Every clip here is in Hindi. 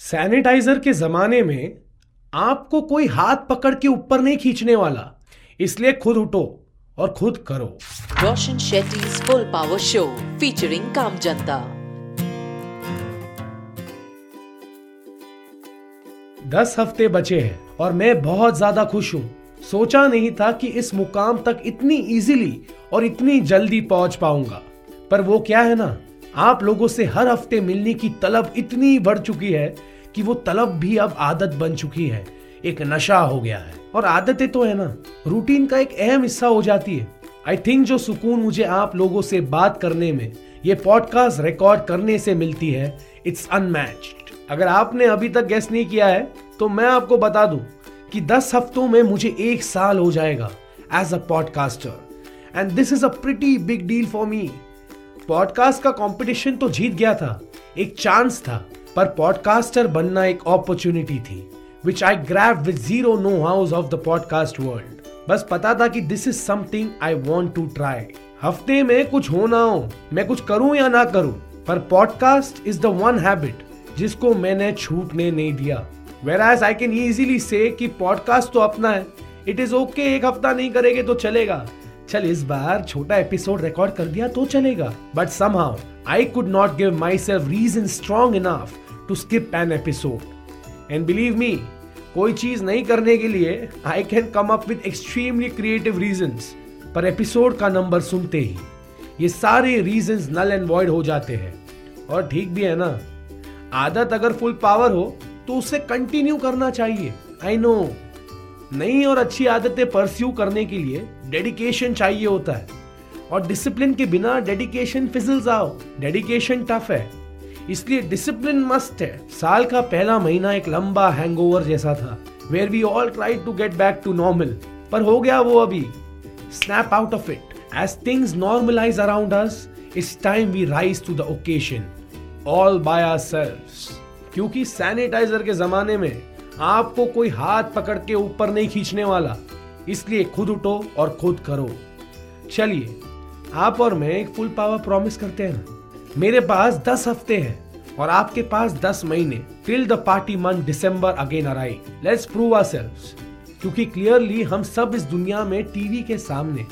सैनिटाइजर के ज़माने में आपको कोई हाथ पकड़ के ऊपर नहीं खींचने वाला, इसलिए खुद उठो और खुद करो। Roshan Shetty's full power show featuring काम जनता। 10 हफ्ते बचे हैं और मैं बहुत ज़्यादा खुश हूँ। सोचा नहीं था कि इस मुकाम तक इतनी इजीली और इतनी जल्दी पहुँच पाऊंगा। पर वो क्या है ना, आप लोगों से हर हफ्ते मिलने की तलब इतनी बढ़ चुकी है कि वो तलब भी अब आदत बन चुकी है, एक नशा हो गया है। और आदतें तो है ना, रूटीन का एक अहम हिस्सा हो जाती है। आई थिंक जो सुकून मुझे आप लोगों से बात करने में, ये पॉडकास्ट रिकॉर्ड करने से मिलती है, इट्स अनमैच्ड। अगर आपने अभी तक गेस नहीं किया है तो मैं आपको बता दूं कि 10 हफ्तों में मुझे 1 साल हो जाएगा as a podcaster, and this is a pretty big deal for me. Podcast का कंपटीशन तो जीत गया था, एक चांस था, पर पॉडकास्टर बनना एक अपॉर्चुनिटी थी which I grabbed with zero know-hows of the podcast world. बस पता था कि this is something I want to try. हफ्ते में कुछ हो ना हो, मैं कुछ करूं या ना करूं, पर podcast is the one habit जिसको मैंने छूटने नहीं दिया। Whereas I can easily say कि podcast तो अपना है, it is okay, एक हफ्ता नहीं करेंगे तो चलेगा, चल इस बार छोटा एपिसोड रिकॉर्ड कर दिया तो चलेगा। But somehow I could not give myself reason strong enough to skip an episode. And believe me, कोई चीज नहीं करने के लिए I can come up with extremely creative reasons, पर एपिसोड का नंबर सुनते ही ये सारे रीजंस नल एंड वॉइड हो जाते हैं। और ठीक भी है ना, आदत अगर फुल पावर हो तो उसे कंटिन्यू करना चाहिए। आई नो, नई और अच्छी आदतें परस्यू करने के लिए डेडिकेशन चाहिए होता है, और डिसिप्लिन के बिना dedication fizzles out. Dedication tough है, इसलिए डिसिप्लिन मस्ट है। साल का पहला महीना एक लंबा हैंगओवर जैसा था, where we all tried to get back to normal, पर हो गया वो अभी। Snap out of it. As things normalise around us, it's time we rise to the occasion all by ourselves. क्योंकि सैनिटाइजर के जमाने में आपको कोई हाथ पकड़ के ऊपर नहीं खींचने वाला, इसलिए खुद उठो और खुद करो। चलिए, आप और मैं एक फुल पावर प्रॉमिस करते हैं। मेरे पास 10 हफ्ते हैं और आपके पास 10 महीने till the party month December again arrive. Let's prove ourselves, क्योंकि क्लियरली हम सब इस दुनिया में टीवी के सामने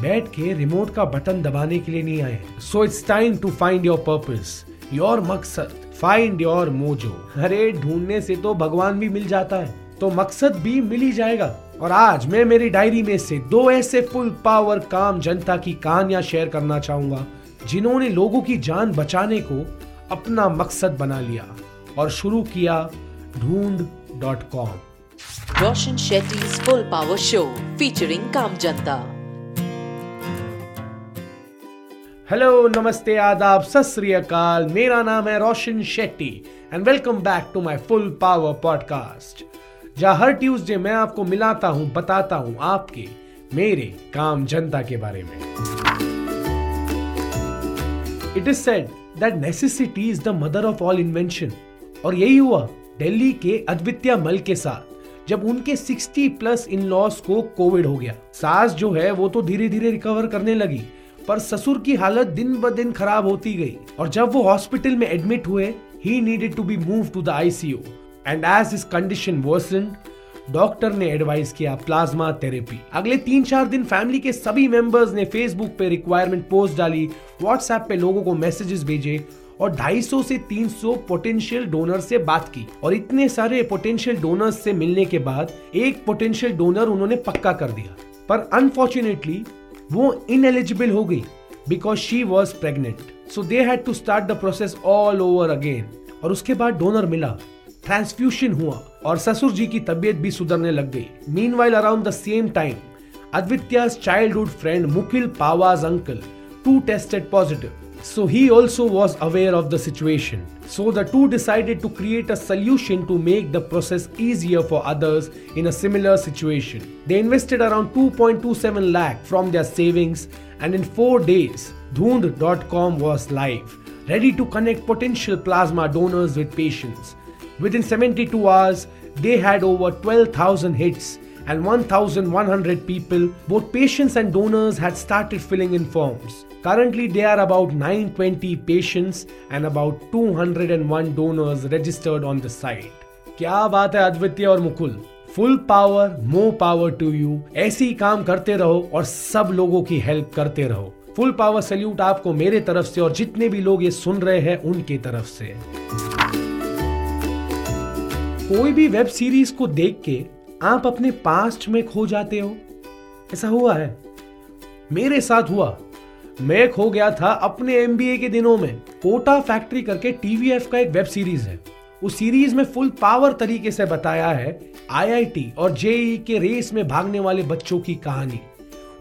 बैठ के रिमोट का बटन दबाने के लिए नहीं आए हैं। So it's time to find your purpose, your मकसद, फाइंड योर मोजो। अरे ढूंढने से तो भगवान भी मिल जाता है, तो मकसद भी मिल ही जाएगा। और आज मैं मेरी डायरी में से 2 ऐसे फुल पावर काम जनता की कहानियां शेयर करना चाहूंगा जिन्होंने लोगों की जान बचाने को अपना मकसद बना लिया और शुरू किया dhund.com। Roshan Shetty's full power show featuring काम जनता। हेलो, नमस्ते, आदाब, सत श्री अकाल। मेरा नाम है Roshan Shetty and welcome back to my full power podcast, जहां हर ट्यूसडे मैं आपको मिलाता हूं, बताता हूं आपके मेरे काम जनता के बारे में। It is said that necessity is the mother of all invention, और यही हुआ दिल्ली के अद्वित्य मल के साथ, जब उनके 60+ इन-लॉज को कोविड हो गया। सास जो है वो तो धीरे धीरे रिकवर करने लगी, पर ससुर की हालत दिन ब दिन खराब होती गई, और जब वो हॉस्पिटल में एडमिट हुए, he needed to be moved to the ICU, and as his condition worsened, doctor ने एडवाइस किया प्लाज्मा थेरेपी। अगले 3-4 दिन फैमिली के सभी मेंबर्स ने फेसबुक पे रिक्वायरमेंट पोस्ट डाली, व्हाट्सएप पे लोगों को मैसेजेस भेजे, और 250 से 300 पोटेंशियल डोनर से बात की। और इतने सारे पोटेंशियल डोनर्स से मिलने के बाद एक पोटेंशियल डोनर उन्होंने पक्का कर दिया, पर अनफॉर्चुनेटली वो इनएलिजिबल हो गई because she was pregnant. So they had to start the process all over again. और उसके बाद डोनर मिला, ट्रांसफ्यूशन हुआ, और ससुर जी की तबीयत भी सुधरने लग गई। Meanwhile around the same time Advitya's childhood friend Mukhil Pava's uncle too tested positive, so he also was aware of the situation. So the two decided to create a solution to make the process easier for others in a similar situation. They invested around 2.27 lakh from their savings, and in 4 days, dhund.com was live, ready to connect potential plasma donors with patients. Within 72 hours, they had over 12,000 hits and 1,100 people, both patients and donors, had started filling in forms. Currently, there are about 920 patients and about 201 donors registered on the site. क्या बात है अद्वित्य और Mukul, full power, more power to you. ऐसे ही काम करते रहो और सब लोगों की हेल्प करते रहो। फुल पावर सैल्यूट आपको मेरे तरफ से और जितने भी लोग ये सुन रहे हैं उनकी तरफ से। कोई भी वेब सीरीज को देख के आप अपने पास्ट में खो जाते हो, ऐसा हुआ है, मेरे साथ हुआ। मैं खो गया था अपने एमबीए के दिनों में। कोटा फैक्ट्री करके टीवीएफ का एक वेब सीरीज है। उस सीरीज में फुल पावर तरीके से बताया है आईआईटी और जेईई के रेस में भागने वाले बच्चों की कहानी,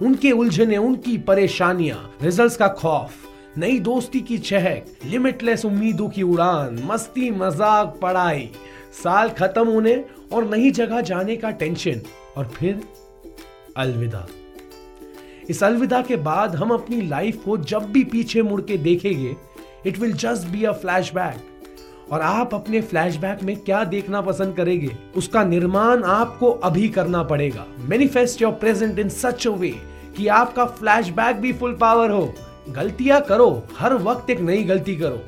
उनके उलझने, उनकी परेशानियां, रिजल्ट्स का खौफ, नई दोस्ती की चहक, लिमिटलेस उम्मीदों की उड़ान, मस्ती, मजाक, पढ़ाई, साल खत्म होने और नई जगह जाने का टेंशन, और फिर अलविदा। इस अलविदा के बाद हम अपनी लाइफ को जब भी पीछे मुड़ के देखेंगे, it will just be a flashback. और आप अपने फ्लैशबैक में क्या देखना पसंद करेंगे, उसका निर्माण आपको अभी करना पड़ेगा। Manifest your present in such a way कि आपका फ्लैशबैक भी फुल पावर हो। गलतियां करो, हर वक्त एक नई गलती करो,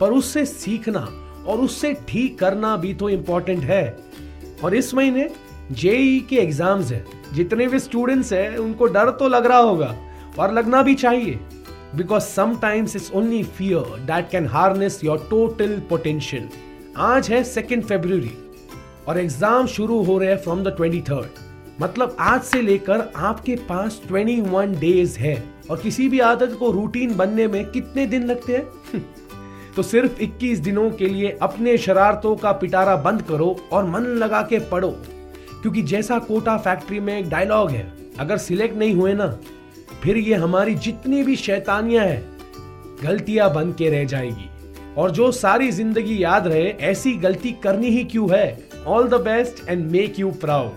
पर उससे सीखना और उससे ठीक करना भी तो इम्पोर्टेंट है। और इस महीने जेईई के एग्जाम्स हैं। जितने भी स्टूडेंट्स हैं उनको डर तो लग रहा होगा, और लगना भी चाहिए, because sometimes it's only fear that can harness your total potential. आज है 2 फरवरी और एग्जाम शुरू हो रहे हैं फ्रॉम द 23rd, मतलब आज से लेकर आपके पास 21 डेज है। और किसी भी आदत को रूटीन बनने में कितने दिन लगते हैं? तो सिर्फ 21 दिनों के लिए अपने शरारतों का पिटारा बंद करो और मन लगा के पढ़ो, क्योंकि जैसा कोटा फैक्ट्री में एक डायलॉग है, अगर सिलेक्ट नहीं हुए ना, फिर ये हमारी जितनी भी शैतानियां हैं, गलतियां बन के रह जाएगी, और जो सारी जिंदगी याद रहे ऐसी गलती करनी ही क्यों है। All the best and make you proud.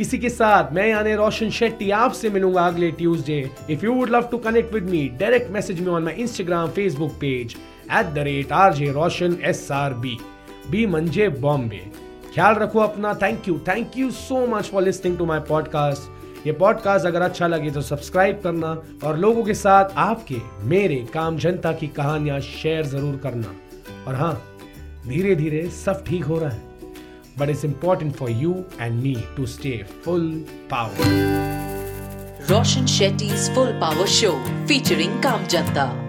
इसी के साथ मैं यानी रोशन शेट्टी आपसे मिलूंगा अगले Tuesday. If you would love to connect with me, direct message me on my Instagram, Facebook page @RJ Roshan SRB, बी मंजे बॉम्बे। ख्याल रखो अपना। Thank you so much for listening to my podcast. ये पॉडकास्ट अगर अच्छा लगे तो सब्सक्राइब करना और लोगों के साथ आपके, मेरे, काम, जनता की कहानियां शेयर जरूर करना। और हाँ, धीरे धीरे सब ठीक हो रहा है, but it's important for you and me to stay full power. Roshan Shetty's Full Power Show featuring Kaam Janta.